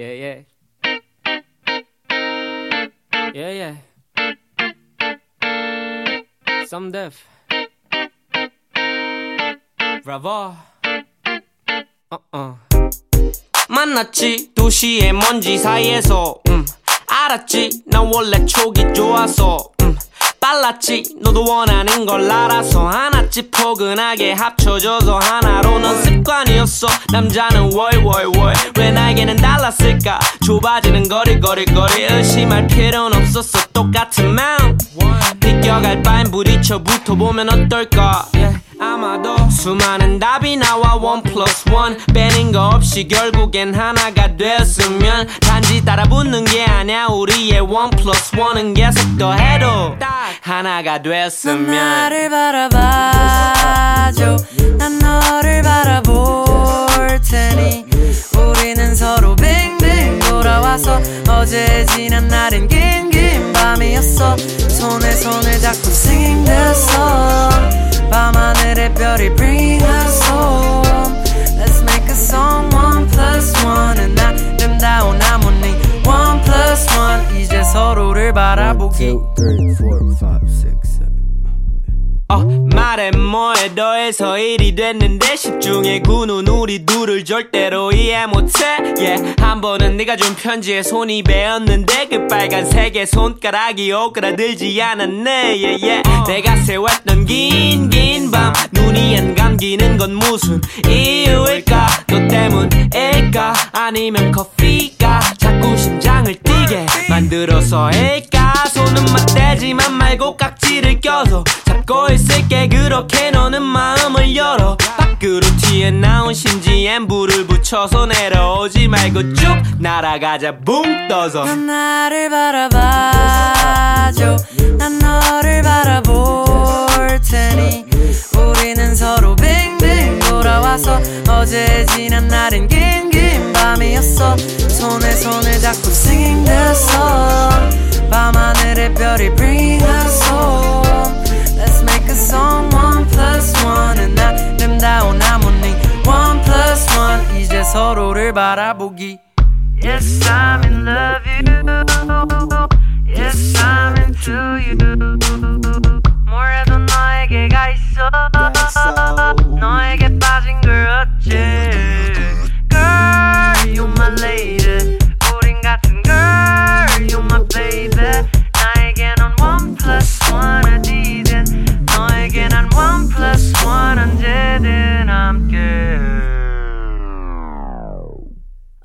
예예 예예 Some Deaf Bravo 만났지 도시의 먼지 사이에서 알았지 난 원래 촉이 좋아서 빨랐지 너도 원하는 걸 알아서 하나씩 포근하게 합쳐져서 하나로 넌 습관이었어 남자는 월월월 왜 나에게는 달랐을까 좁아지는 거리거리거리 의심할 필요는 없었어 똑같은 마음 비껴갈 바엔 부딪혀부터 보면 어떨까 yeah. 아마도 수많은 답이 나와 1+1 빼는 거 없이 결국엔 하나가 됐으면 단지 따라붙는 게 아냐 우리의 1+1은 계속 더해도 하나가 됐으면 넌 나를 바라봐줘 난 너를 바라볼 테니 우리는 서로 뱅뱅 돌아와서 어제 지난 날엔 긴긴 밤이었어 손에 손을 잡고 singing this song 밤하늘의 별이 bring us home Let's make a song 1+1 은 아름다운 하모니 1+1 이제 서로를 바라보기 1, 2, 3, 4, 5, 6, 7 말해 뭐해 더해서 1이 됐는데 10중에 9는 우리 둘을 절대로 이해 못해 yeah. 한 번은 네가 준 편지에 손이 베었는데 그 빨간색의 손가락이 오그라들지 않았네 yeah, yeah. 내가 세웠던 긴긴 밤 눈이 안 감기는 건 무슨 이유일까 너 때문일까 아니면 커피가 자꾸 심장을 뛰게 만들어서일까 손은 맞대지만 말고 깍지를 껴서 잡고 있을게 그렇게 너는 마음을 열어 밖으로 튀어 나온 심지엔 불을 붙여서 내려오지 말고 쭉 날아가자 붕 떠서 넌 나를 바라봐줘 난 너를 바라볼 테니 우리는 서로 뱅뱅 돌아와서 어제 지난 날엔 긴긴 밤이었어 손에 손을 잡고 singing this song 밤하늘의 별이 bring us home Let's make a song 1+1 은 아름다운 하모니 1+1 이제 서로를 바라보기 Yes, I'm in love you Yes, I'm into you 뭐래도 너에게 가 있어 너에게 빠진 걸 어째 Girl, you're my lady 우린 같은 girl, you're my baby 나에게 넌 1+1 어디든 너에게 난 1+1 언제든 함께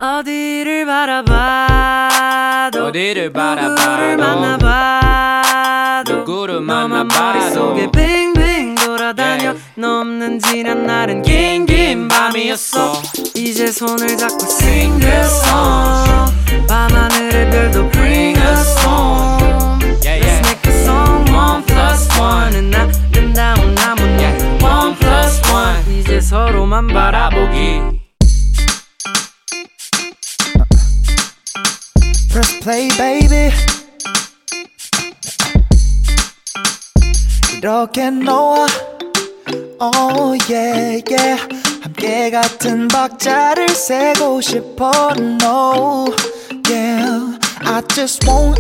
어디를 바라봐도 어디를 바라봐도 만나봐도 누구를 만나봐도 너만 머릿속에 빙빙 돌아다녀 yeah. 너 없는 지난 날은 긴긴 밤이었어 이제 손을 잡고 sing this song 밤하늘의 별도 bring us home 은 아름다운 나뭇잎 1+1 이제 서로만 바라보기 Press play baby 이렇게 너와 oh yeah yeah 함께 같은 박자를 세고 싶어 no yeah I just want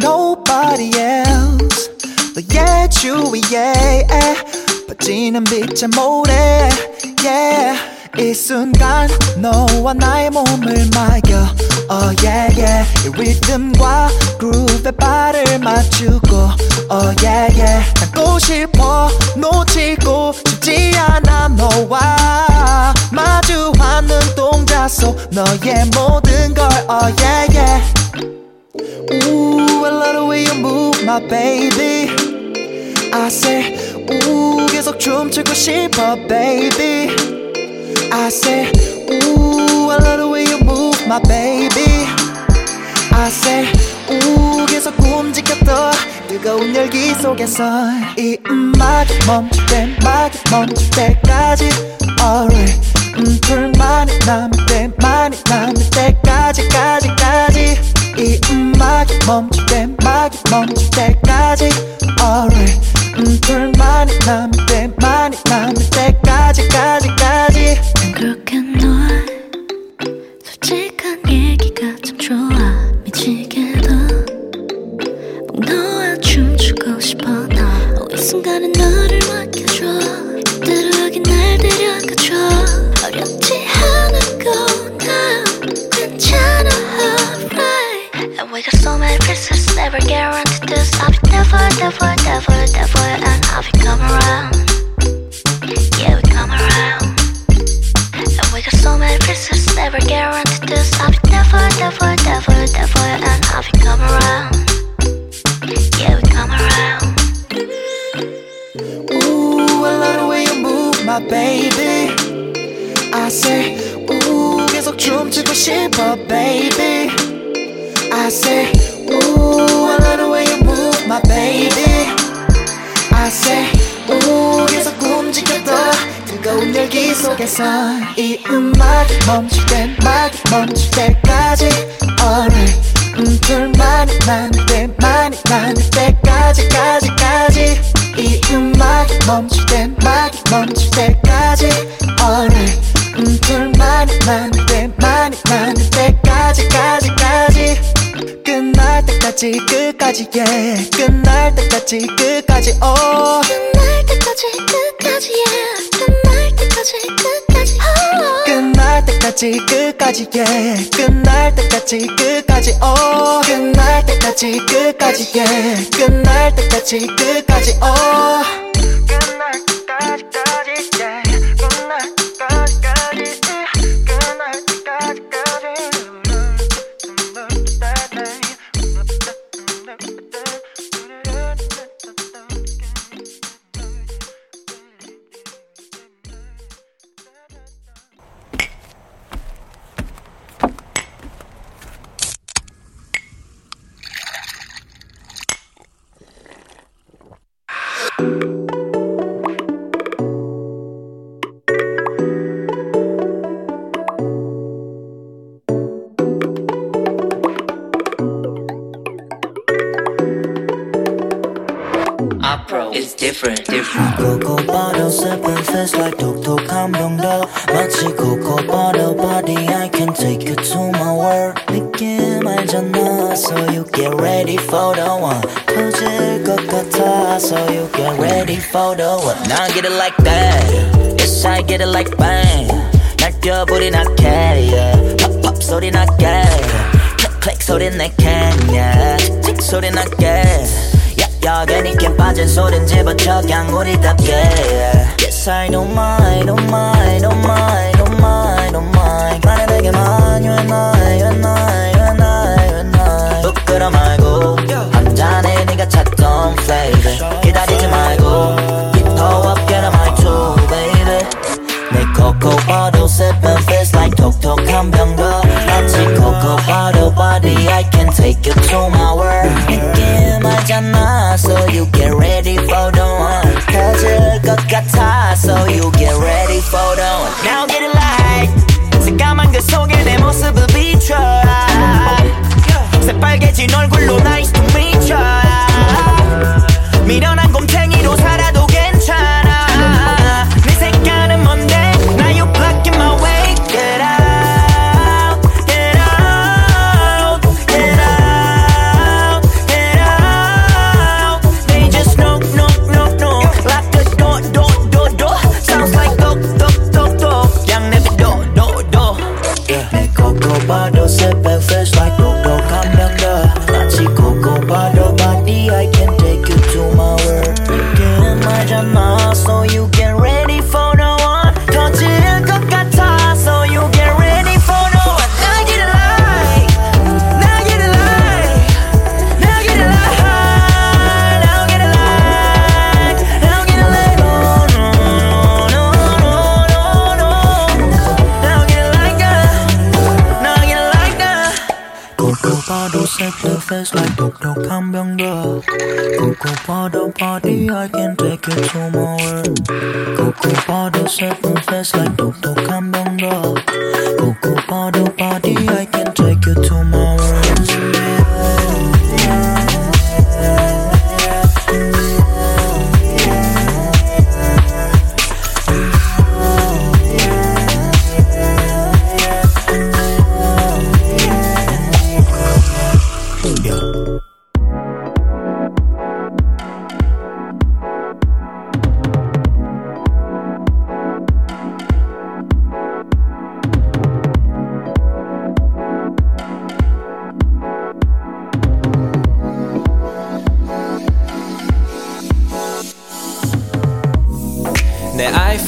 nobody else 너의 주위에 빠지는 빛의 모래 yeah. 이 순간 너와 나의 몸을 맡겨 oh yeah yeah 이 리듬과 그룹의 발을 맞추고 oh yeah yeah 닿고 싶어 놓치고 싶지 않아 너와 마주하는 동작 속 너의 모든 걸 oh yeah yeah Ooh, I love the way you move, my baby I say, ooh, 계속 춤추고 싶어, baby I say, ooh, I love the way you move, my baby I say, ooh, 계속 움직였던 뜨거운 열기 속에서 이 음악이 멈출 때, 막이 멈출 때까지 Alright, 불만이 남을 때, 많이 남을 때까지, 까지 이 음악이 멈출 때 막이 멈출 때까지 Alright 불만이 남을 때 많이 남을 때까지 난 그렇게 널 솔직한 얘기 we got so many pieces, never guaranteed this. I'll be never, never, never, never, and I'll be come around. Yeah, we come around. And we got so many pieces, never guaranteed this. I'll be never, never, never, never, and I'll be come around. Yeah, we come around. Ooh, I love the way you move, my baby. I say, ooh, 계속 춤추고 싶어, baby. I say, ooh, I love the way you move, my baby. I say, ooh, 계속 움직였다 뜨거운 열기 속에서 이 음악이 멈출 때, 음악이 멈출 때까지 Alright 둘만이 많을 때, 많이 많을 때까지, 까지까지 이 음악이 멈출 때, 음악이 멈출 때까지 Alright 둘만이 많을 때, 많이 많을 때까지, 까지까지 끝날 때까지, 끝까지 yeah 끝날 때까지, 끝까지 oh 끝날 때까지, 끝까지 yeah 끝날 때까지, 끝까지 oh 끝날 때까지, 끝까지 yeah 끝날 때까지, 끝까지 oh 끝날 때까지, 끝까지 yeah 끝날 때까지, 끝까지 oh 끝날 때까지까지 yeah 끝날 때까지까지 끝날 때까지까지 It's different, different. Cocoa bottle sipping fizz like 톡톡 한 병 더. 마치 cocoa bottle body, I can take you to my world. 느낌 알잖아, so you get ready for the one. 터질 것 같아, so you get ready for the one. Now get it like that, yes I get it like bang. 날뛰어버린 아케, yeah. Pop pop 소리 나게, click click 소리 내게, yeah. Tick tick 소리 나게. 여기니까 빠진 소린 집어쳐 양우리답게 Yes I don't mind, don't mind, don't mind, don't mind, don't mind 많이 되게만 you and I, you and I, you and I, you and I 부끄러 말고 한 잔에 네가 찾던 flavor 기다리지 말고 Go up, get on my toe, baby 내 cocoa bottle sipping fizz like 톡톡 한 병 더 마치 cocoa bottle body I can take you to my world So you get ready for the one 터질 것 같아 So you get ready for the one Now get it light 새까만 그 속에 내 모습을 비춰 새빨개진 얼굴로 nice to meet you 미련한 곰탱이로 살아도 괜찮아 네 색깔은 뭔데 Now you blocking my way Get out, get out, get out Bottle sipping fizz like cocoa 감명가 마치 cocoa bottle body I can take you to my world 느낌은 알잖아 so you get ready for the one 터질 것 같아 so you get ready for the one Now get it light Now get it light Now get it light Now get it light Now get it light Oh no no no no no Now get it like that Now Cocoa bottle sipping fizz like 톡톡 한 병 더 Cocoa bottle body I can take you to my world Cocoa bottle sipping fizz like 톡톡 한 병 더 Cocoa bottle body I can take you to my world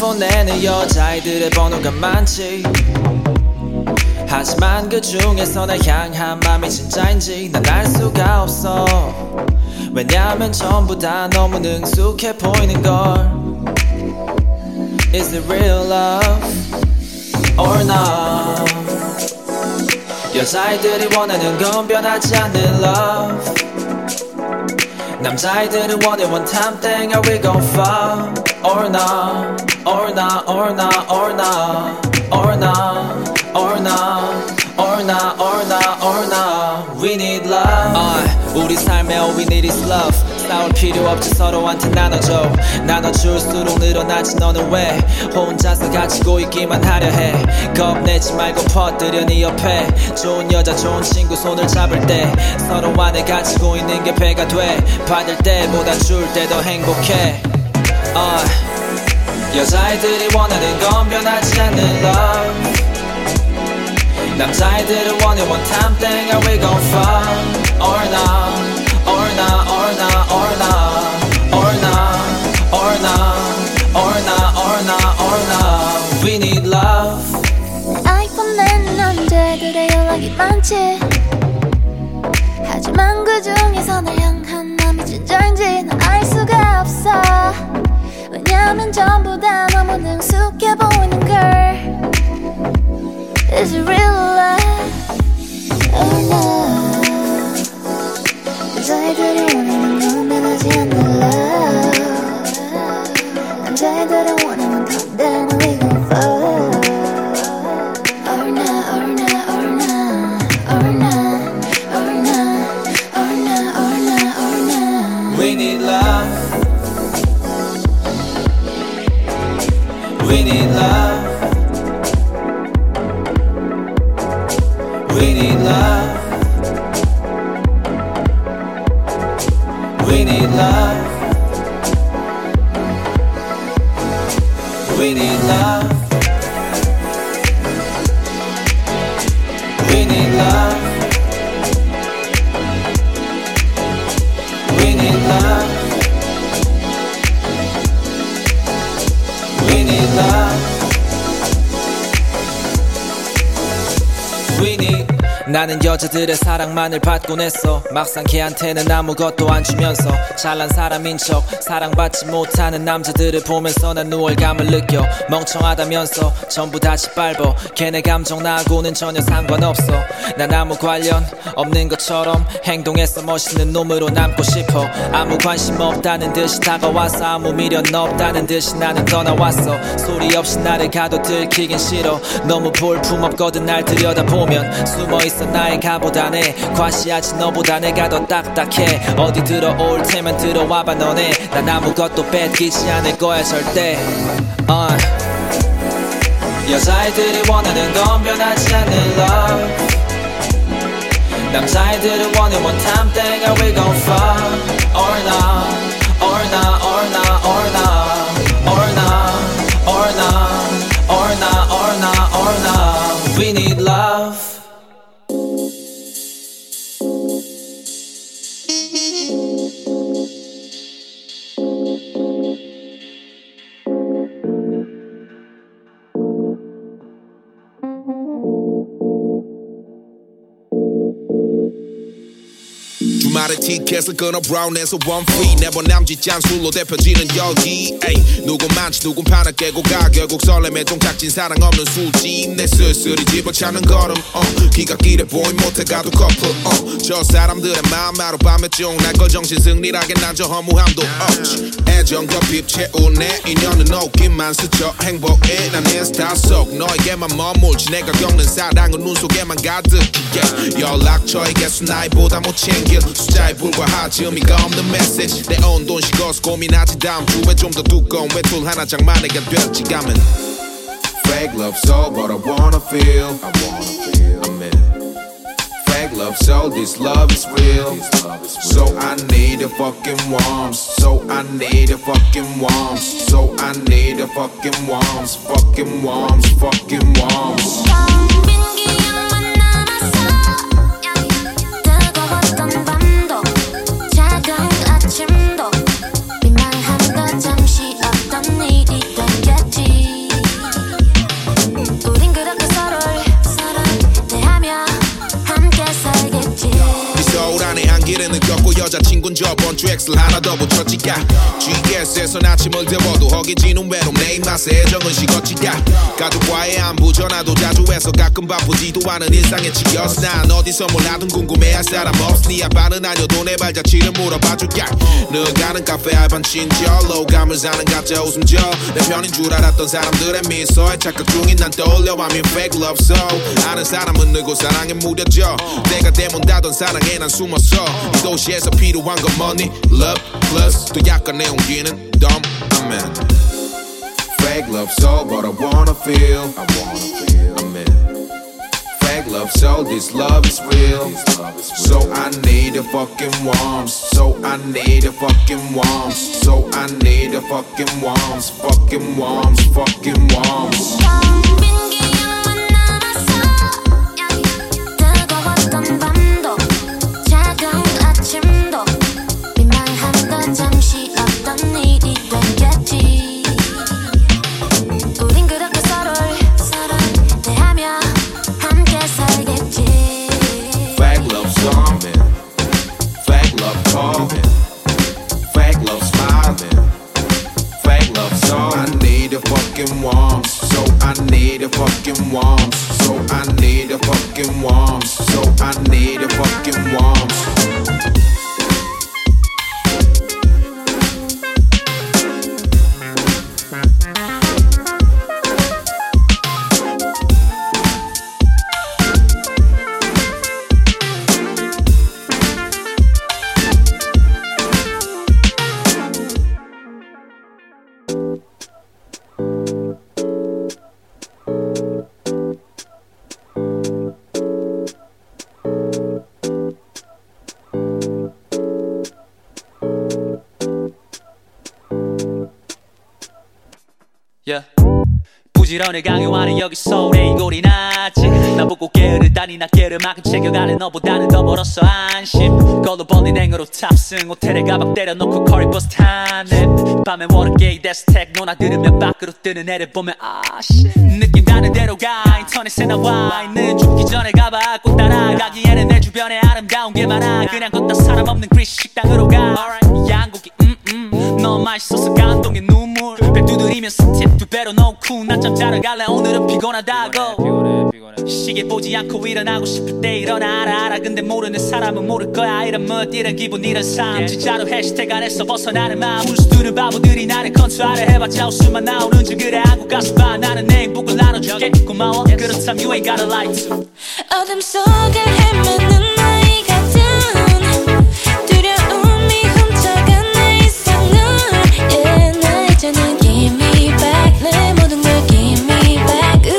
뽐내는 여자아이들의 번호가 많지. 하지만 그 중에서 날 향한 맘이 진짜인지 난 알 수가 없어. 왜냐면 전부 다 너무 능숙해 보이는걸. Is it real love or not? 여자아이들이 원하는 건 변하지 않는 love. 남자아이들은 원해 one time thing. Are we gon' fall or not? Or not, or not, or not, or not, or not, or not, or not, or not. We need love. 우리 삶에 all we need is love. 싸울 필요 없지 서로한테 나눠줘. 나눠줄수록 늘어나지 너는 왜 혼자서 가지고 있기만 하려 해. 겁내지 말고 퍼뜨려 네 옆에. 좋은 여자 좋은 친구 손을 잡을 때 서로 안에 가지고 있는 게 배가 돼. 받을 때보다 줄 때 더 행복해. 여자애들이 원하는 건 변하지 않는 love. 남자애들은 원해 one time thing. Are we gon' fall or not? Or not, or not, or not, or not, or not, or not, or not, or not. We need love. 아이폰맨 남자애들의 연락이 많지. 하지만 그 중에서 날 향한 마음이 진짜인지 난 알 수가 없어. 왜냐면 전부 다 너무 능숙해 보이는 걸. Is it real love or not? 남자애들이 원하는 건 변하지 않는 love. 남자애들이 원하는 건 then we gon' fall or not, or not, or not, or not, or not, or not, or not, or not. We need love. We need love. We need love. We need love. We need love. We need love. We need love. We need love. 나는 여자들의 사랑만을 받곤 했어. 막상 걔한테는 아무것도 안 주면서 잘난 사람인 척 사랑받지 못하는 남자들을 보면서 난 우월감을 느껴. 멍청하다면서 전부 다 짓밟어. 걔네 감정 나하고는 전혀 상관없어. 난 아무 관련 없는 것처럼 행동해서 멋있는 놈으로 남고 싶어. 아무 관심 없다는 듯이 다가와서 아무 미련 없다는 듯이 나는 떠나왔어. 소리 없이 나를 가도 들키긴 싫어. 너무 볼품없거든 날 들여다보면. 숨어있어 나의 가보다네. 과시하지 너보다 내가 더 딱딱해. 어디 들어올 테면 들어와봐 너네. 난 아무것도 뺏기지 않을 거야 절대. 여자애들이 원하는 건 변하지 않는 love. 남자애들은 원해 one time thing. Are we gon' fall or not? Or not, or not, or not, or not, or not, or not, or not, or not. We need love. 티켓을 끊어 브라운에서 원프리. 내번 남짓 잔술로 대표지는 여기. 에이, 누군 많지 누군 파나 깨고 가. 결국 설렘에 종착진 사랑 없는 술집. 내 쓸쓸히 집어차는 걸음. 귀가 길에 보임 못해 가도 커플. 저 사람들의 마음 하루 밤에 쫑날 걸 정신 승리라게 난 저 허무함도 없지. 애정 겹핍 채우네. 인연은 오기만 스쳐 행복해. 난 내 스타 속 너에게만 머물지. 내가 겪는 사랑은 눈 속에만 가득. yeah. 연락처의 개수 나이보다 못 챙길 숫자에 불과하지 의미가 없는 메시지. 내 온 돈 식어서 고민하지 다음 주에 좀 더 두꺼운 외톨 하나 장만에겐 별지 가면. Fake love so but I wanna feel I'm in fake love so this love is real. So I need a fucking warmth. So I need a fucking warmth. So I need a fucking warmth. Fucking warmth. Fucking warmth. 민망한 건 잠시 어떤 일이든 있겠지. 저번 주 엑셀 하나 더 붙였지까 GS에선 아침을 데워도 허기지는 외로움 내 입맛에 애정은 식었지까 가족과의 안부 전화도 자주 해서 가끔 바쁘지도 않은 일상에 지겨서 난 어디서 몰라든 궁금해할 사람 없으니 네 아빠는 아녀도 내 발자취를 물어봐줄까 너가는 카페 알바 친절로 감을 사는 가짜 웃음죠 내 편인 줄 알았던 사람들의 미소에 착각 중인 난 떠올려 I'm in fake love so 아는 사람은 늘고 사랑에 무뎌져 내가 대문다던 사랑에 난 숨었어 이 도시에서 필요한 건 money, love, plus 또 약간 내 온기는 dumb, I'm in Fake love so but I wanna feel I'm in Fake love so this love is real So I need a fucking warmth So I need a fucking warmth So I need a fucking warmth Fucking warmth, fucking warmth 부지런히 강요하는 여기 서울의 이골이 낮지 나보고 게으르다니 나 게으름 아금 챙겨가는 너보다는 더 멀었어 안심 걸로 벌린 행으로 탑승 호텔에 가방 때려놓고 커리버스 타는 밤엔 워터게이 데스텍 노나 들으면 밖으로 뜨는 애를 보면 아씨 느낌 가는 대로 가 인터넷에 나와 있는 죽기 전에 가봐 꼭 따라가기에는 내 주변에 아름다운 게 많아 그냥 걷다 사람 없는 그리스 식당으로 가 right. 양고기 너무 맛있어서 감동의 눈물 배 두드리면 스텝 두 배로 넣고 낮잠 자러 갈래 오늘은 피곤하다고 피곤해. 시계 보지 않고 일어나고 싶을 때 일어나 알아 근데 모르는 사람은 모를 거야 이런 멋 이런 기분 이런 삶 진짜로 해시태그 안에서 벗어나는 마음 울수두는 바보들이 나를 컨트롤 해봤자 웃음만 나오는지 그래 한국 가서 봐 나는 내 행복을 나눠줄게 고마워 그렇다면 you ain't got a light to 어둠 속에 헤매는 너희 같은 두려움이 훔쳐간 Yeah, 나 이제는 give me back 내 모든 걸 give me back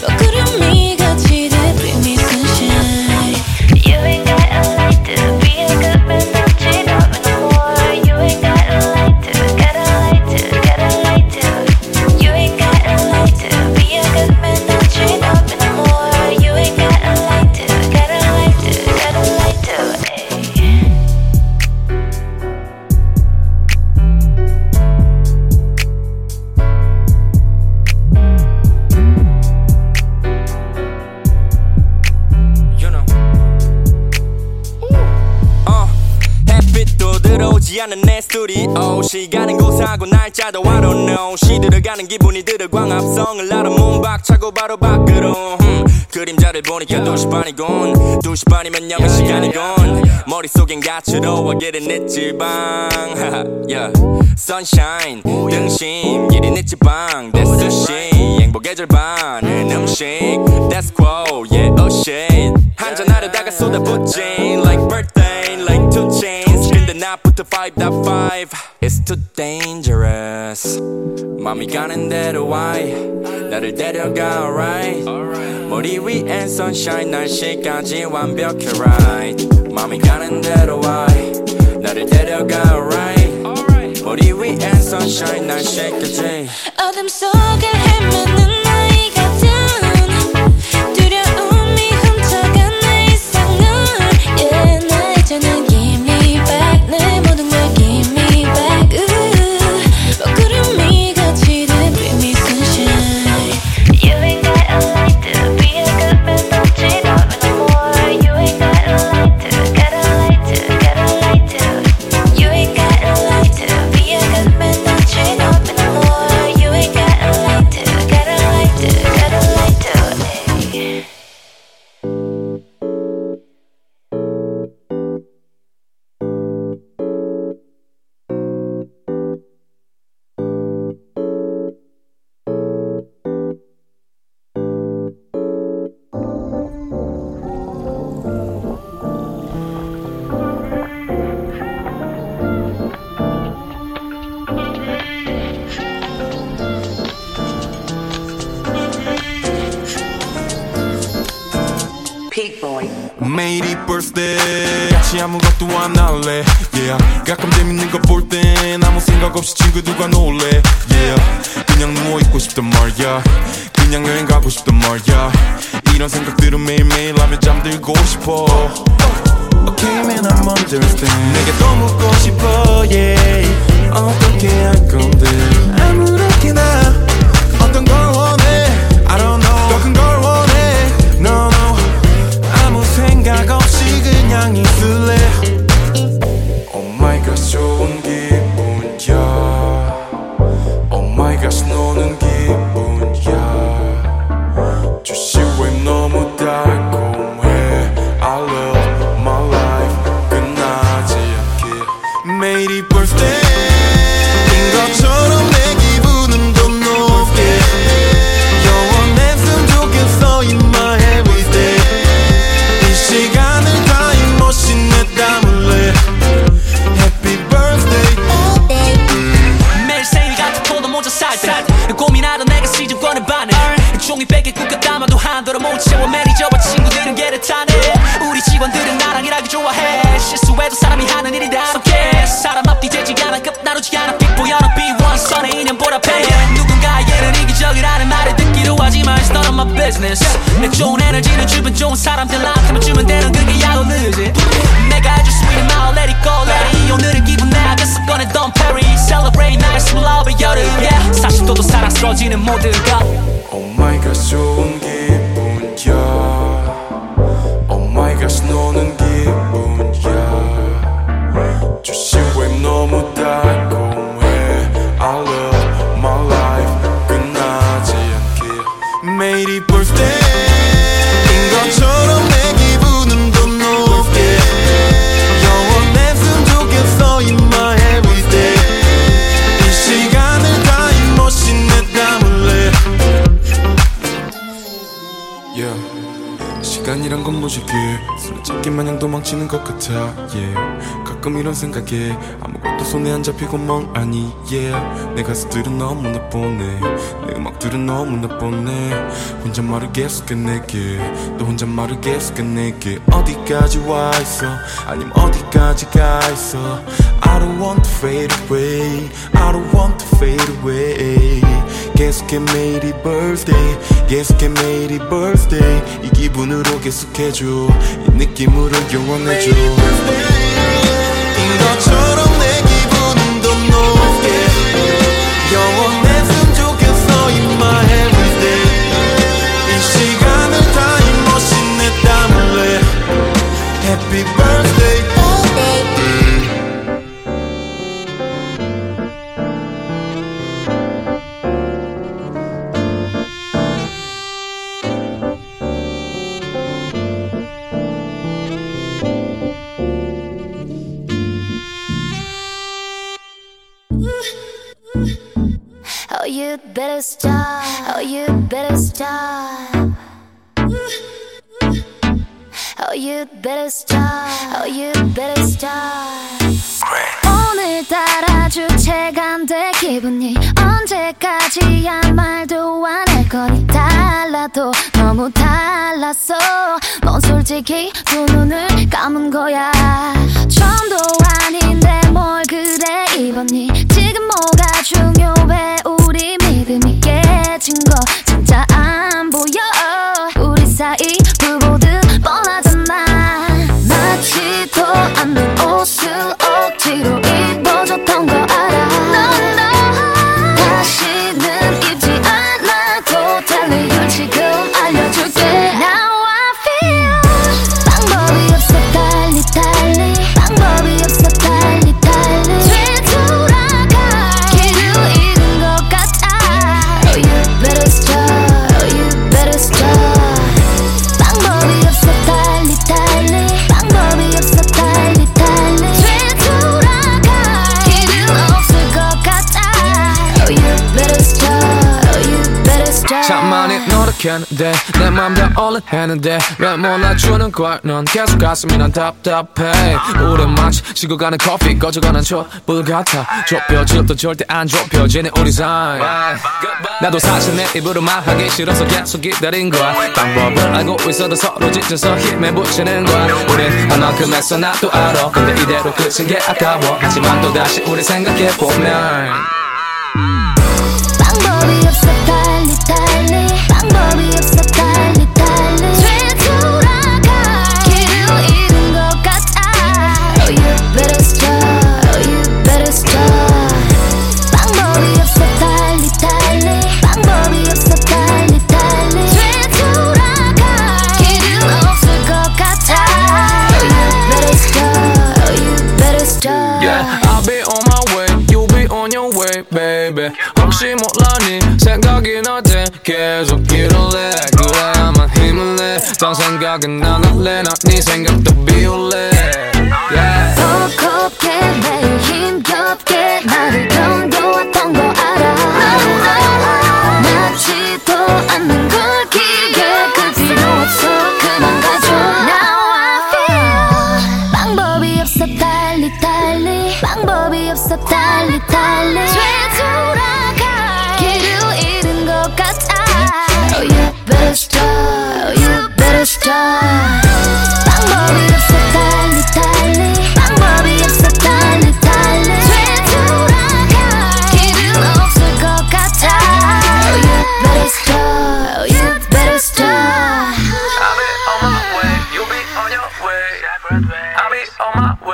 먹구름이 거치듯 bring me sunshine You ain't got a light to be a good man 없지 너는 more You ain't got a light to, got a light to, got a light to You ain't got a light to be a good man 없지 너는 more You ain't got a light to, got a light to, got a light to hey. 들어오지 않는 내 스튜디오 시간은 고사하고 날짜도 I don't know 시들어가는 기분이 들어 광합성을 나름 몸 박차고 바로 밖으로 그림자를 보니까 2시 반이군 2시 반이면 영의 시간이군 머릿속엔 가츠로 I get in 내 지방 yeah. Sunshine 등심 길이 내 지방 That's the shit 행복의 절반은 음식 That's quo yeah oh shit 한잔하려다가 쏟아붓진 Like birthday like two chains 나부터 5.5 It's too dangerous 맘이 가는 대로 why 나를 데려가 alright 머리 위엔 sunshine 날씨까지 완벽해 right 맘이 가는 대로 why 나를 데려가 alright 머리 위엔 sunshine 날씨까지 어둠 속에 헤매는 나이 같은 두려움이 훔쳐간 내 이상을 yeah 나 이제는 give me back 내 모든 걸 give me back 먹구름이 거치듯 bring me sunshine You ain't got a light to be a good man 없지 너는 more You ain't got a light to, got a light to, got a light to Geek Boy. 매일 이쁠 때 같이 아무것도 안 할래 yeah. 가끔 재밌는 거 볼 땐 아무 생각 없이 친구들과 놀래 yeah. 그냥 누워있고 싶단 말야 그냥 여행 가고 싶단 말야 이런 생각들은 매일매일 하며 잠들고 싶어 Okay man I'm understand 내게 또 묻고 싶어 yeah. 어떻게 할 건데 아무렇게나 어떤 걸 원해 I don't know 더 큰 걸 원해 No no 아무 생각 없이 그냥 있을래 Oh my gosh 좋은 기분이야 Oh my gosh 너는 기분이야 주식 왜 너무 달콤해 I love my life 끝나지 않게 매일이 birthday 종이백에 꾸겨 담아도 한도로 못 채워 매니저와 친구들은 개를 타네 우리 직원들은 나랑 일하기 좋아해 실수해도 사람이 하는 일이 다 함께 사람 앞뒤 되지 않아 끝나루지 않아 빅보이 on a B1 선의 인연 보라패 누군가의 예는 이기적이라는 말을 듣기도 하지만 It's none of my business 내 좋은 에너지를 주변 좋은 사람들한테만 주면 되는 그게 야오르지 내가 해줄 수 있는 말 Let it go lady 오늘은 기분 나아졌어 꺼내던 페리 Celebrate 나의 술 러브 여름 yeah. 40도도 사랑스러워지는 모든 것 Oh my gosh 좋은 기분이야 Oh my gosh 너는 기분이야 주식 왜 너무 달콤해 I love my life 끝나지 않게 매일이 birthday 시간이란 건 무지해 손에 잡기 마냥 도망치는 것 같아 yeah. 가끔 이런 생각에 아무것도 손에 안 잡히고 멍하니 yeah. 내 가사들은 너무나 뻔해 내 음악들은 너무나 뻔해 혼잣말을 계속해 내게 또 혼잣말을 계속해 내게 어디까지 와 있어 아님 어디까지 가 있어 I don't want to fade away I don't want to fade away 계속해 매일이 birthday 계속해 매일이 birthday 이 기분으로 계속해줘 이 느낌으로 영원해줘 인 것처럼 내 기분은 더 높게 영원했으면 좋겠어 in my everyday 이 시간을 타임머신 내 담을래 Happy birthday Oh, you better stop. Oh, you better stop. Oh, you better stop. 오늘따라 주체간대 기분이 언제까지야 말도 안 할 거니 달라도 너무 달랐어 넌 솔직히 두 눈을 감은 거야 처음도 아닌데 뭘 그래 입었니 지금 뭐가 중요해 우리 믿음이 깨진 거 진짜 안 보여 우리 사이 불보듯 뻔하잖아 맞지도 않는 옷을 억지로 입어줬던 거 알아 no, no. 다시는 입지 않아도 달리 열 지금 알려줄게 Now I feel 방법이 없어 달리 달리 방법이 없어 달리 달리 되돌아가 길을 잃은 것 같아 Oh you better stop Oh you better stop 방법이 없어 달리 달리 방법이 없어 달리 달리 생각했는데 내 맘대로 얼른 했는데 왜 몰라주는 거야 넌 계속 가슴이 난 답답해 우린 마치 지고 가는 커피 꺼져가는 촛불 같아 좁혀질도 절대 안 좁혀지는 우리 사이 나도 사실 내 입으로 말하기 싫어서 계속 기다린 거야 방법을 알고 있어도 서로 지쳐서 힘에 붙이는 거야 우린 얼만큼 했어 나도 알아 근데 이대로 끝인 게 아까워 하지만 또다시 우리 생각해보면 방법이 없어 달리 방법이 없어 달리 되돌아가 길을 잃은 것 같아 Oh you better stop Oh you better stop 방법이 없어 달리 방법이 없어 달리 되돌아가 길은 없을 것 같아 Oh you better stop Oh you better stop yeah. I'll be on my way You'll be on your way baby 혹시 몰라니 생각이 날 땐 계속 이럴래 그래야만 힘을 내 딴 생각은 안 할래 난 네 생각도 비울래 yeah. 버겁게 매일 힘겹게 나를 견뎌왔던 거 알아 낫지도 않는 걸 길게 그 필요 없어 그만 가줘 Now I feel 방법이 없어 달리 방법이 없어 달리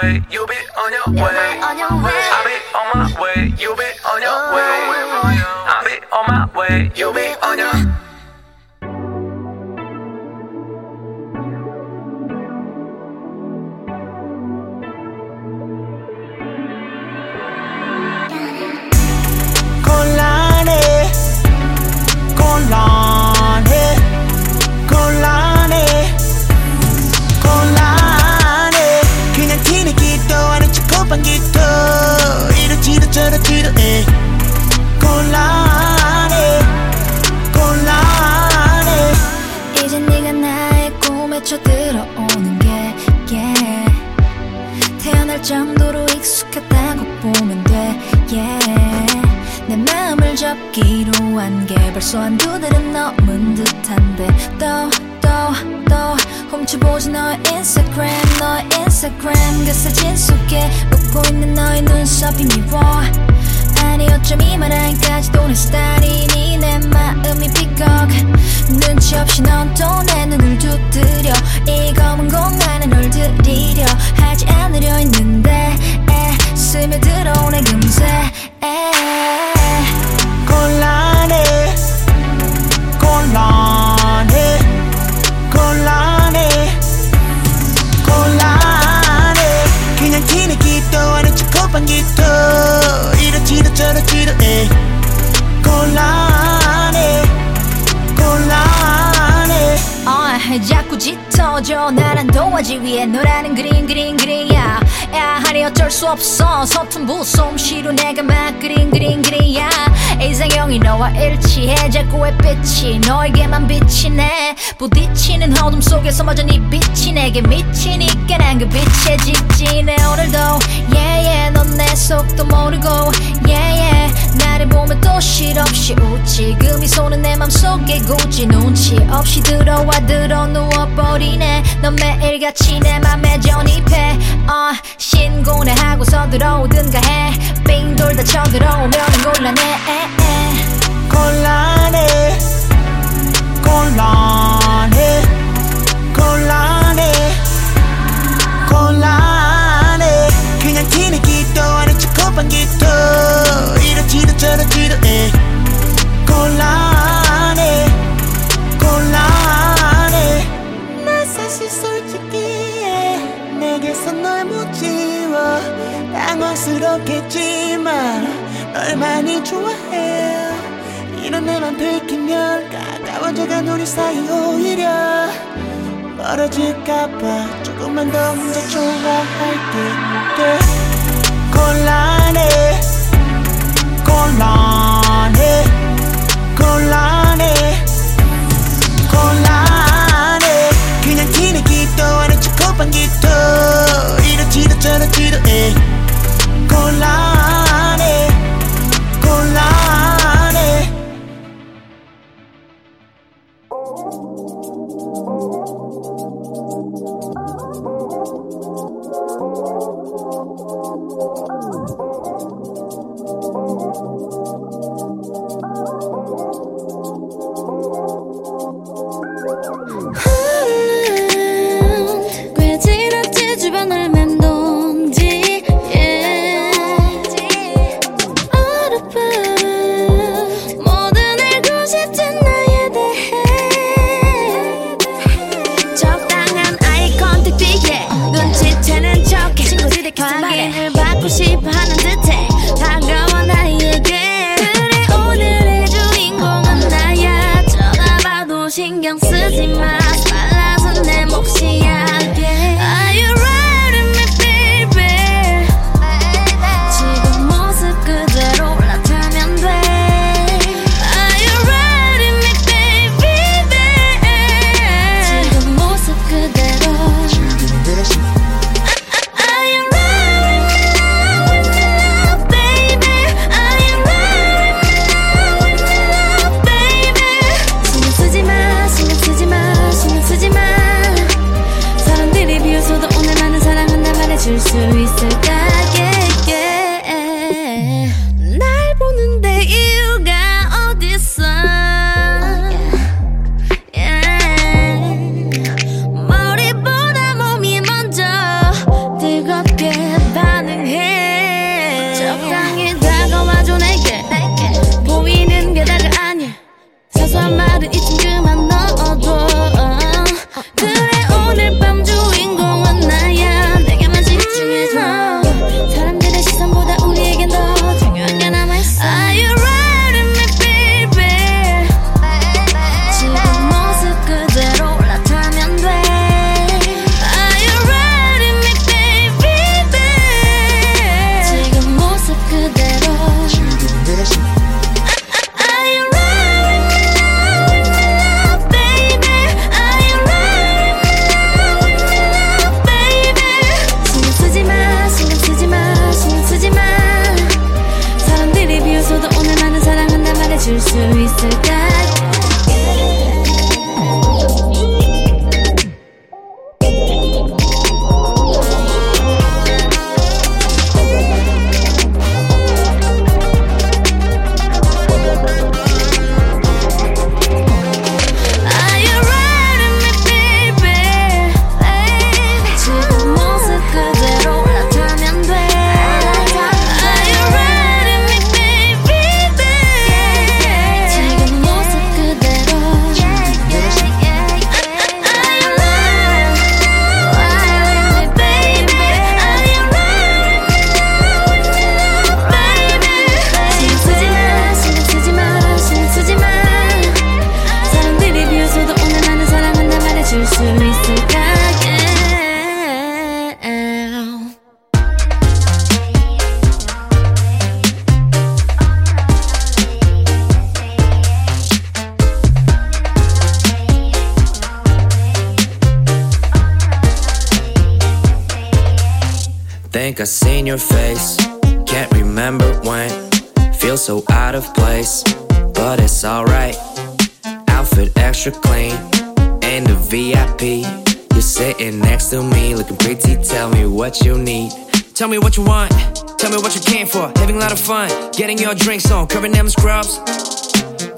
You'll be on your way. I'll be on my way. You'll be on your way. I'll be on my way. You'll be on your way. 벌써 한두 달은 넘은 듯한데 또 훔쳐보지 너의 인스타그램 그 사진 속에 웃고 있는 너의 눈썹이 미워 아니 어쩜 이만한까지도 내 스타일이니 내 마음이 삐걱 눈치 없이 넌 또 내 눈을 두드려 이 검은 공간에 널 들이려 하지 않으려 했는데 스며들어오네 금세 곤란해 그냥 뒤늦기도 아닌 척 곱한기도 이렇지도 저렇지도 해 곤란해 자꾸 짙어져 나란 도화지 위에 너라는 그림이야 아니 어쩔 수 없어 서툰 부솜씨로 내가 막 그림이야 이상형이 너와 일치해 자꾸의 빛이 너에게만 비치네 부딪히는 어둠 속에서 마저 네 빛이 내게 미치니까 난 그 빛에 지치네 오늘도 yeah 넌 내 속도 모르고 yeah 나를 보면 또 쉴 없이 웃지 그 미소는 내 맘속에 굳이 눈치 없이 들어와 들어 누워버리네 넌 매일같이 내 맘에 전입해 신고나 하고서 들어오든가 해 빙 돌다 쳐들어오면 곤란해 곤란해 그냥 뒤늦기도 아닌 척 곱한기도 이렇지도 저렇지도 해 곤란해 나 사실 솔직히해 내게서 널 못 지워 당황스럽겠지만 널 많이 좋아해 이런 내맘 들키면 가까워져가 우리 사이 오히려 멀어질까봐 조금만 더 혼자 좋아할게 곤란해 혼란해. 그냥 티는 기도 아닌 척 곱한 기도 이렇지도 저렇지도 해. 곤란해 곤란해. 왜 지나치 주변을 맴돈지 어렵다. 뭐든 알고 싶은 나에 대해 적당한 아이 컨택 뒤에 눈치채는 척해. 친구들의 확인을 받고 싶어하는 듯해 다가와 나에게. 신경 쓰지 마. 빨라서 내 몫이야. Are you ready, my baby? 지금 모습 그대로 올라타면 돼. Are you ready, my baby? 지금 모습 그대로. Are you ready, my love, baby? Are you ready, my love, baby? 신경 쓰지 마. 신경 쓰지 마. 사람들이 비웃어도 오늘 많은 사랑은 날 말해줄 수 있을까. Yeah, yeah. 날 보는데 이유가 어딨어. Yeah. 머리보다 몸이 먼저 뜨겁게 반응해. 적당히 다가와줘 내게. 보이는 게 다가 아니야. 사소한 말은 이쯤 그만 넣어줘. 줄 수 있을까? Think I seen your face, can't remember when. Feel so out of place, but it's alright. Outfit extra clean, in the VIP. You're sitting next to me, looking pretty, tell me what you need. Tell me what you want, tell me what you came for. Having a lot of fun, getting your drinks on, covering them scrubs.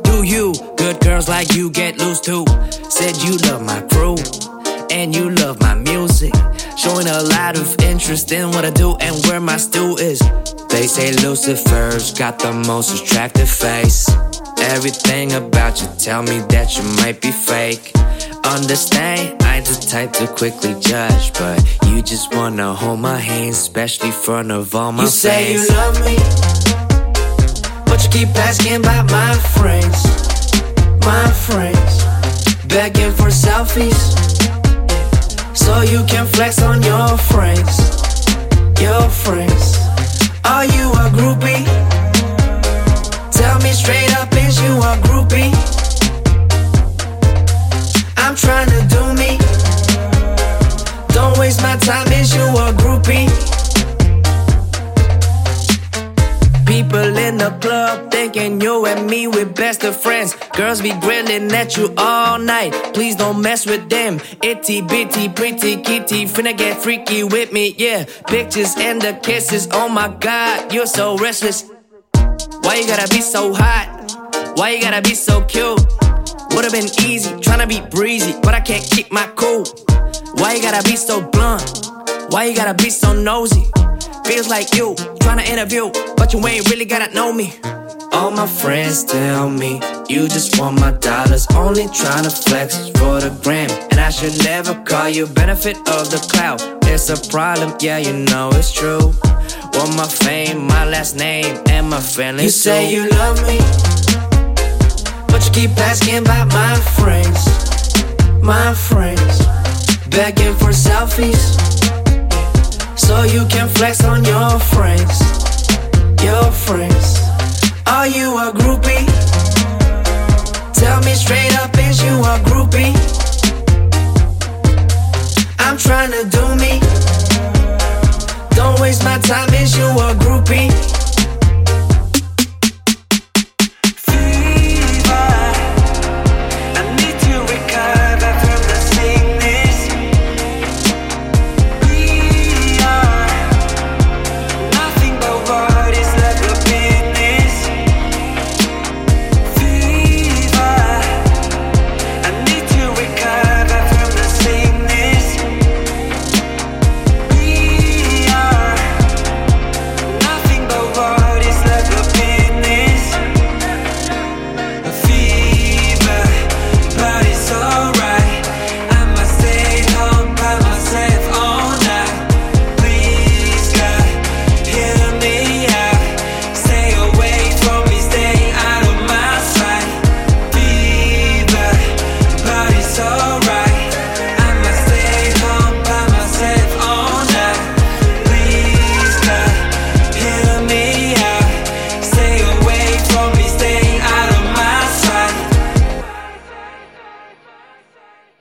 Do you, good girls like you get loose too. Said you love my crew, and you love my music. Showing a lot of interest in what I do and where my stew is. They say Lucifer's got the most attractive face. Everything about you tell me that you might be fake. Understand, I ain't the type to quickly judge, but you just wanna hold my hand, especially in front of all my friends. You say you love me, but you keep asking about my friends. My friends, begging for selfies so you can flex on your friends. Your friends. Are you a groupie? Tell me straight up, is you a groupie? my time is you a groupie. People in the club thinking you and me, we're best of friends. Girls be grilling at you all night. Please don't mess with them. Itty bitty pretty kitty, finna get freaky with me, yeah. Pictures and the kisses, oh my god, you're so restless. Why you gotta be so hot? Why you gotta be so cute? Would've been easy, tryna be breezy, but I can't keep my cool. Why you gotta be so blunt? Why you gotta be so nosy? Feels like you tryna interview, but you ain't really gotta know me. All my friends tell me you just want my dollars, only tryna flex for the gram. And I should never call you benefit of the clout. It's a problem, yeah, you know it's true. Want my fame, my last name, and my family. You say you love me, but you keep asking about my friends, my friends. Begging for selfies so you can flex on your friends, your friends. Are you a groupie? Tell me straight up, is you a groupie? I'm tryna do me. Don't waste my time, is you a groupie?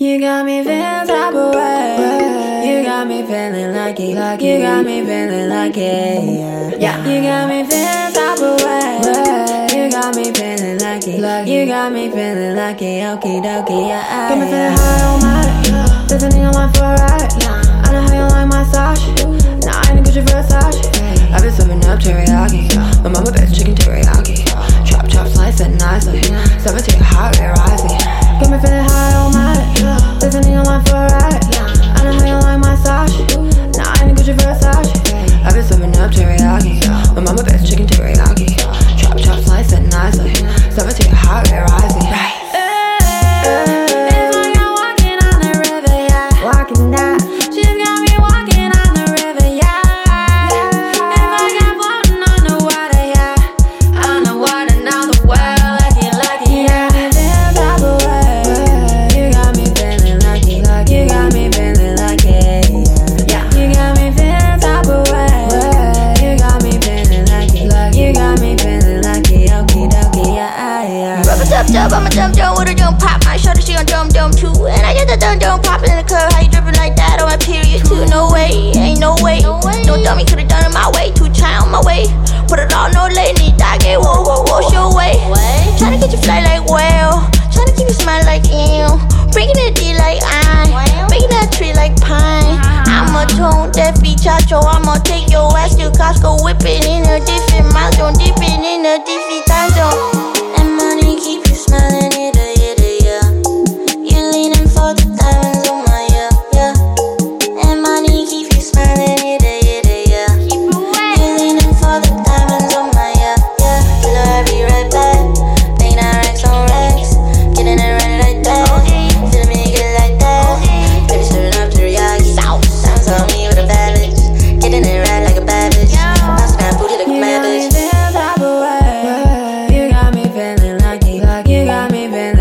You got me feeling like it, yeah. You got me feeling type of way. You got me feeling like it. You got me feeling like it. Okie dokie, yeah. Got me feeling high on my, there's a thing on my Ferrari. I know how you like my sash. Now I ain't a Gucci Versace. I've been serving up teriyaki. My mama bakes chicken teriyaki. Chop chop slice it nicely. Serve it to your heart rate rising. Got me feeling high on my, there's a thing on my Ferrari. I know how you like my sash. I've been serving up teriyaki. My mama bakes chicken teriyaki. Chop chop slice it nicely. Serve it to your heart rate rising. It's like I'm walking on the river, yeah. Walking down. She's got me walking on the river, yeah. It's like I'm floating on the water, yeah. On the water, now the world lucky, lucky, yeah. Feeling type of way. You got me feeling lucky, lucky. You got me feeling lucky. I'ma dumb dumb with a dumb pop. My shorty, she gon' dumb dumb too. And I get the dumb dumb poppin' in the club. How you drippin' like that on my period too? No way, ain't no way. No dummy could've done it my way. Too try on my way. Put it all no late. Need that game, whoa, whoa, whoa, your way. Tryna get you fly like well. Tryna keep you smile like ew. Breaking a D like I. Breaking a tree like pine. I'ma tone that bichacho. I'ma take your ass to Costco. Whippin' in a different milestone. Dippin' in a different time zone. Smiling, yeah, yeah, yeah. You're leaning for the diamonds on my, yeah, yeah. And money keep you smiling, yeah, yeah, yeah. You're leaning for the diamonds on my, yeah, yeah. Tell her I'll be right back. Paying our racks on racks. Getting it right like that. Feeling me good like that. Baby, stirring up to reality. Sounds on me with a bad bitch. Getting it right like a bad bitch. Bouncing that booty like a bad bitch. You got me feeling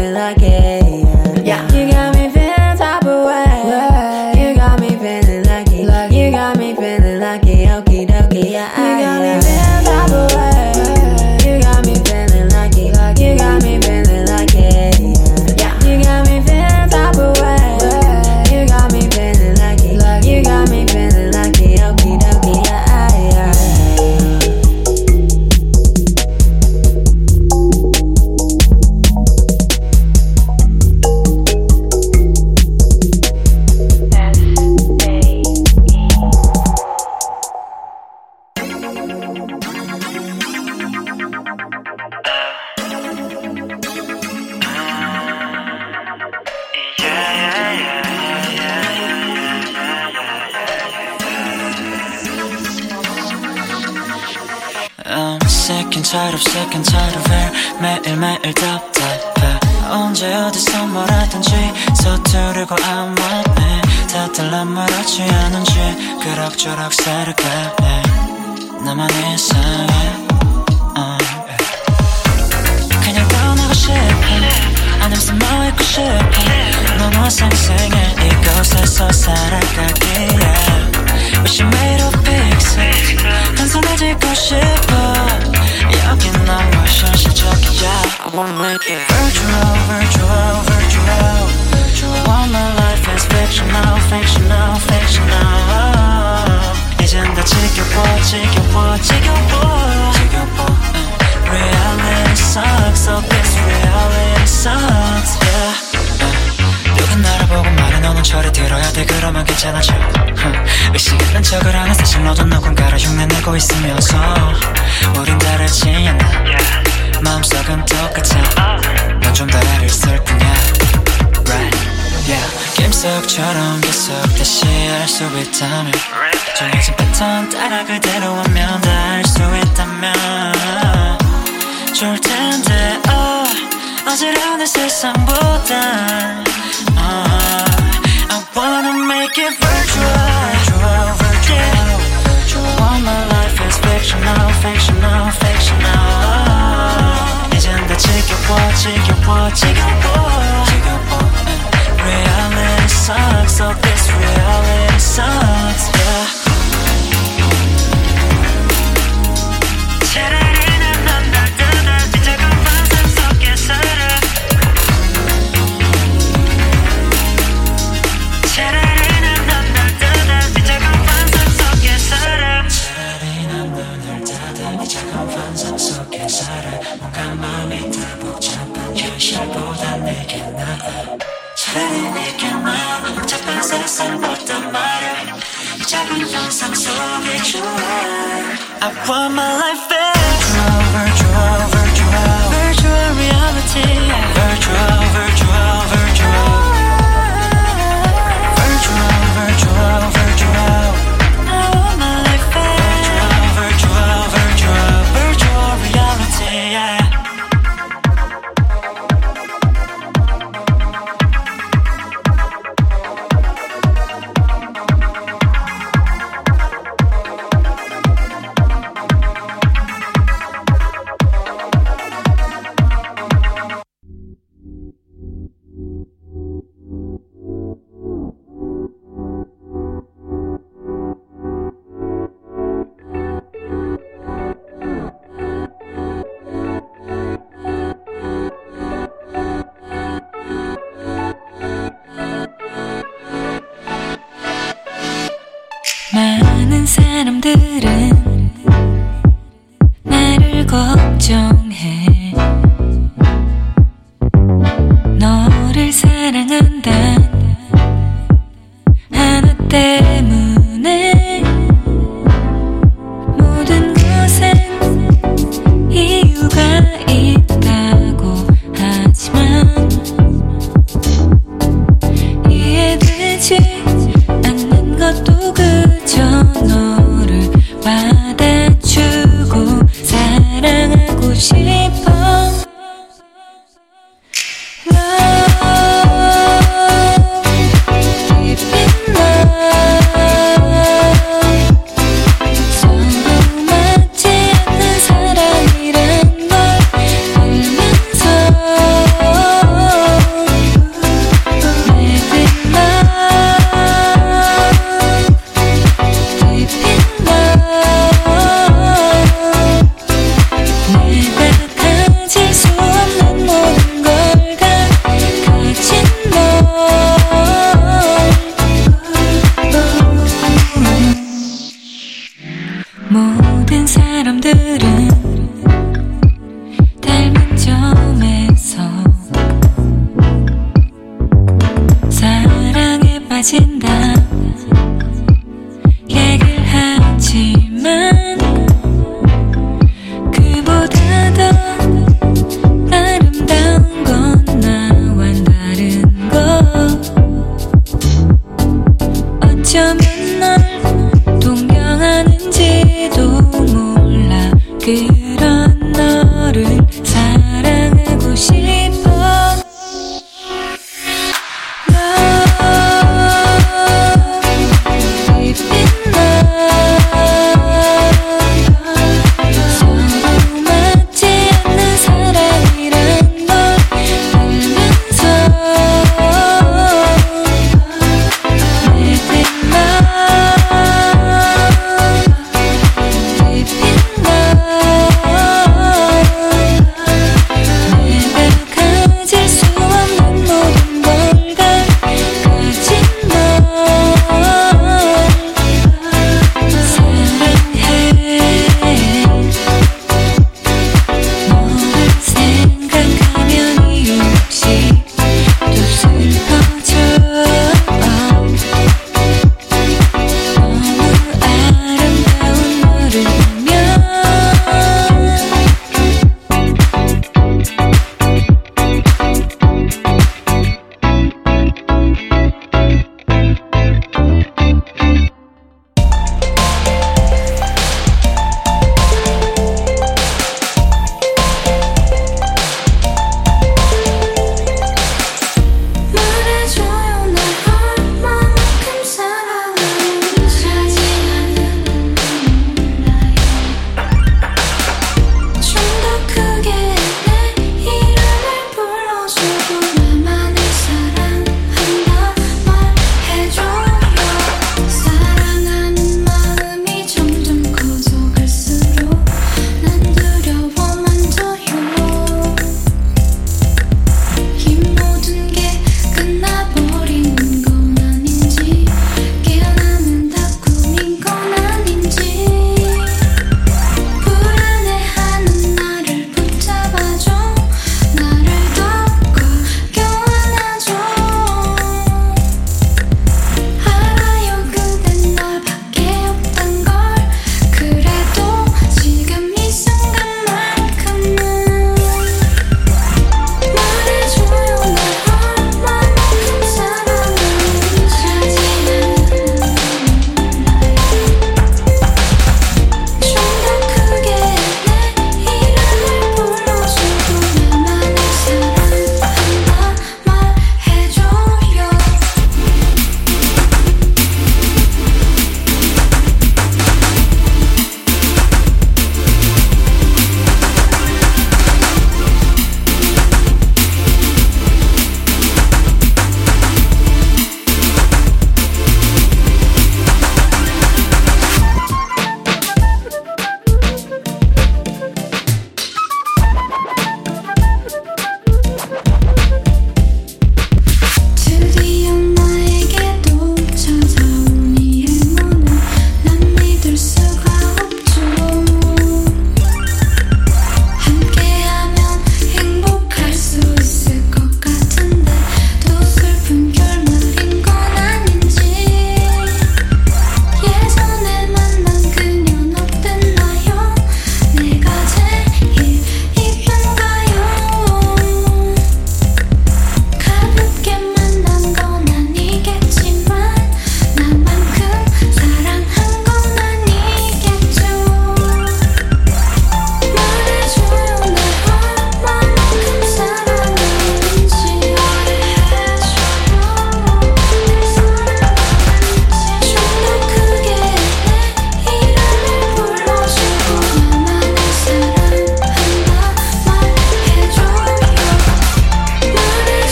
second 차롭 second 차롭 해 매일매일 답답해 언제 어디서 뭘 하든지 서투르고 안 맞네 다들 난 말하지 않은지 그럭저럭 새를 갈래 나만 이상해 그냥 떠나고 싶어 안에서 뭐 있고 싶어 넌 와서 생해 이곳에서 살아가기에 Wish you made of pixels 단순해지고 싶어 여긴 난 현실적이야 I wanna make it Virtual, virtual, virtual All my life is fictional, fictional, fictional 이젠 다 지겨워, 지겨워, 지겨워 Reality sucks, oh this reality sucks, yeah 누군 나를 보고 말해 너는 저리 들어야 돼 그러면 괜찮아져 의식은 척을 하는 사실 너도 누군가를 흉내내고 있으면서 우린 다르지 않아 마음속은 똑같아 넌 좀 다를 뿐이야 Right, yeah 게임 속처럼 계속 다시 할 수 있다면 정해진 패턴 따라 그대로 하면 다 할 수 있다면 좋을 텐데 어지러운 내 세상보단 I wanna make it virtual, virtual, virtual, yeah. virtual. All my life is fictional, fictional, fictional. 이젠 다 지겨워, 지겨워, 지겨워. Reality sucks, oh this reality sucks, yeah. I want my life virtual, virtual, virtual, virtual reality. Virtual, virtual, virtual, virtual, virtual, virtual. I want my life virtual, virtual, virtual, virtual reality. Yeah. 사람들은 나를 걱정해 너를 사랑한다 하나 때문에 모든 것엔 이유가 있다고 하지만 이해되지 않는 것도 그저 너 받아주고 사랑하고 싶어 어쩌면 널 동경하는지도 몰라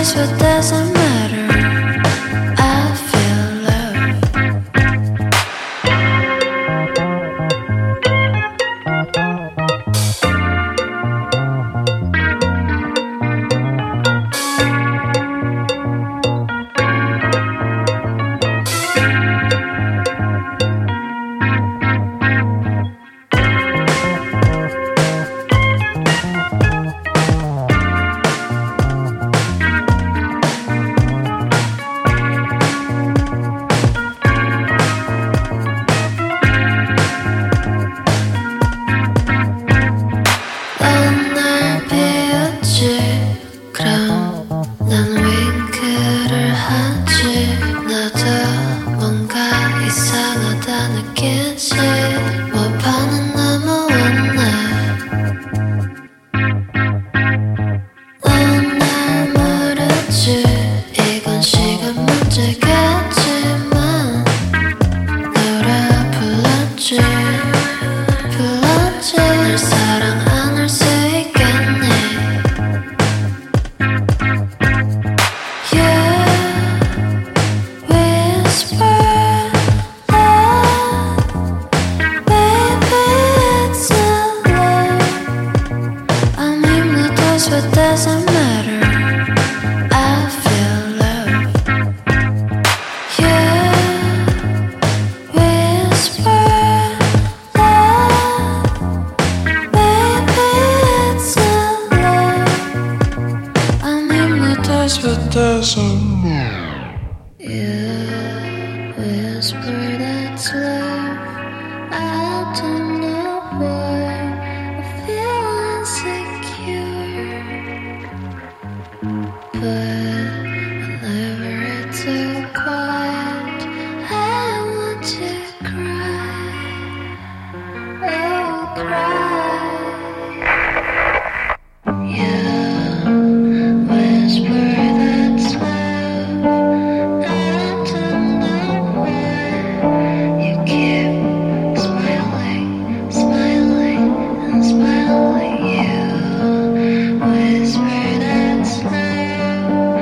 guess what doesn't matter. I feel what doesn't matter. I feel love. You whisper love. Maybe it's not love. I'm hypnotized what doesn't matter. You whisper that's love. I don't know why I feel insecure. But whenever it's so quiet, I want to cry. Oh, cry. You whisper that's love. I don't know why you keep smiling, smiling, and smiling. You whisper that's love.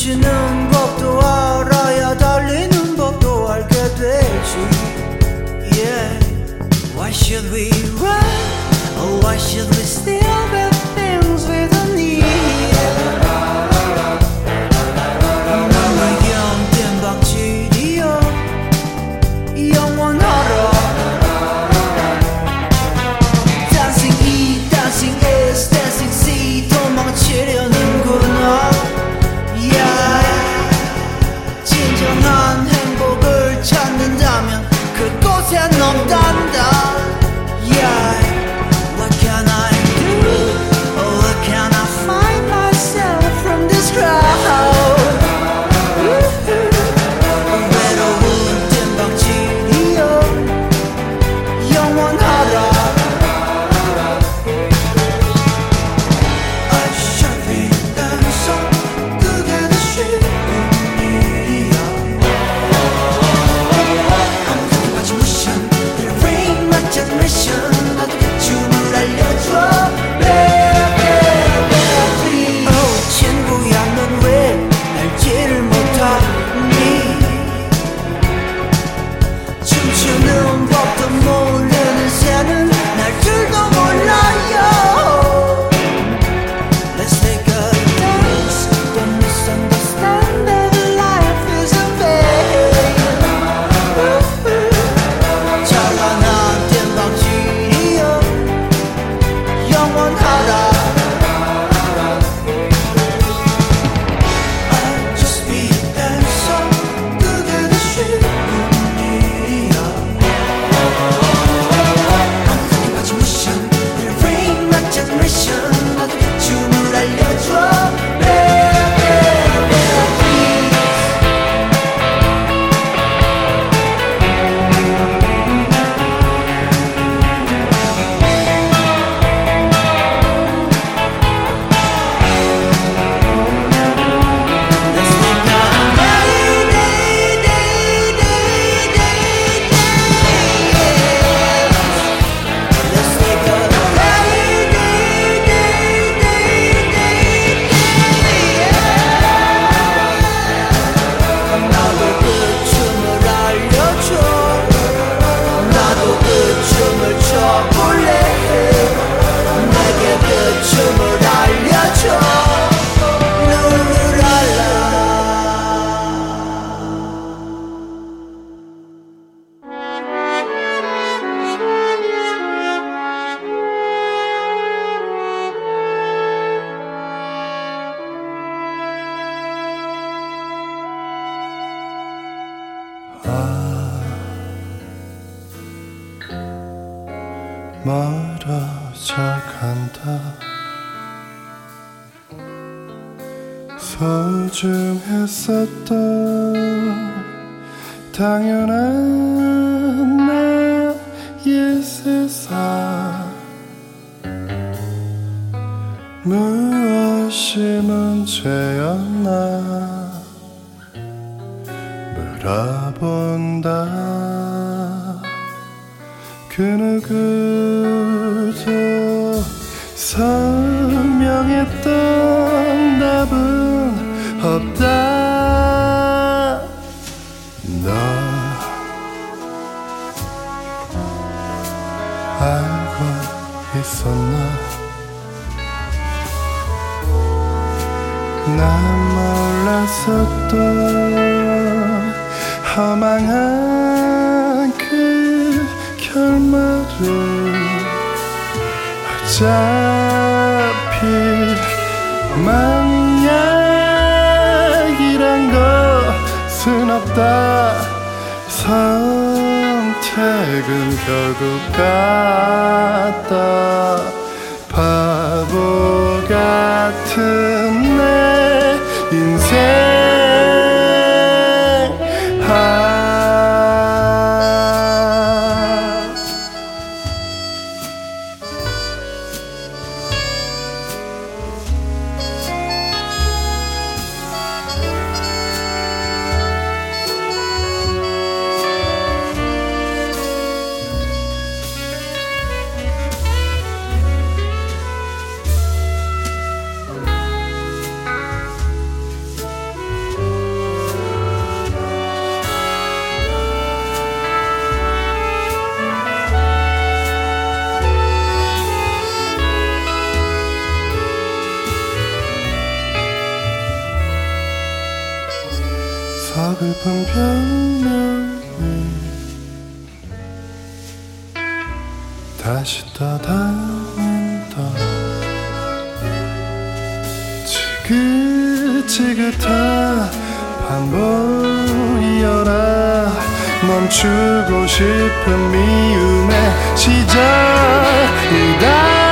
비추는 법도 알아야 달리는 법도 알게 되지. Yeah. Why should we run? Or why should we steal the things we don't need? 나와 영된 박질이여 영원하라. Dancing E, dancing S, dancing C 도망치려는구나. Yeah. 진정한 행복을 찾는다면 그곳에 넌 단다. 서글픈 변명이 다시 떠다닌다. 지긋지긋한 반복이여라. 멈추고 싶은 미움의 시작이다.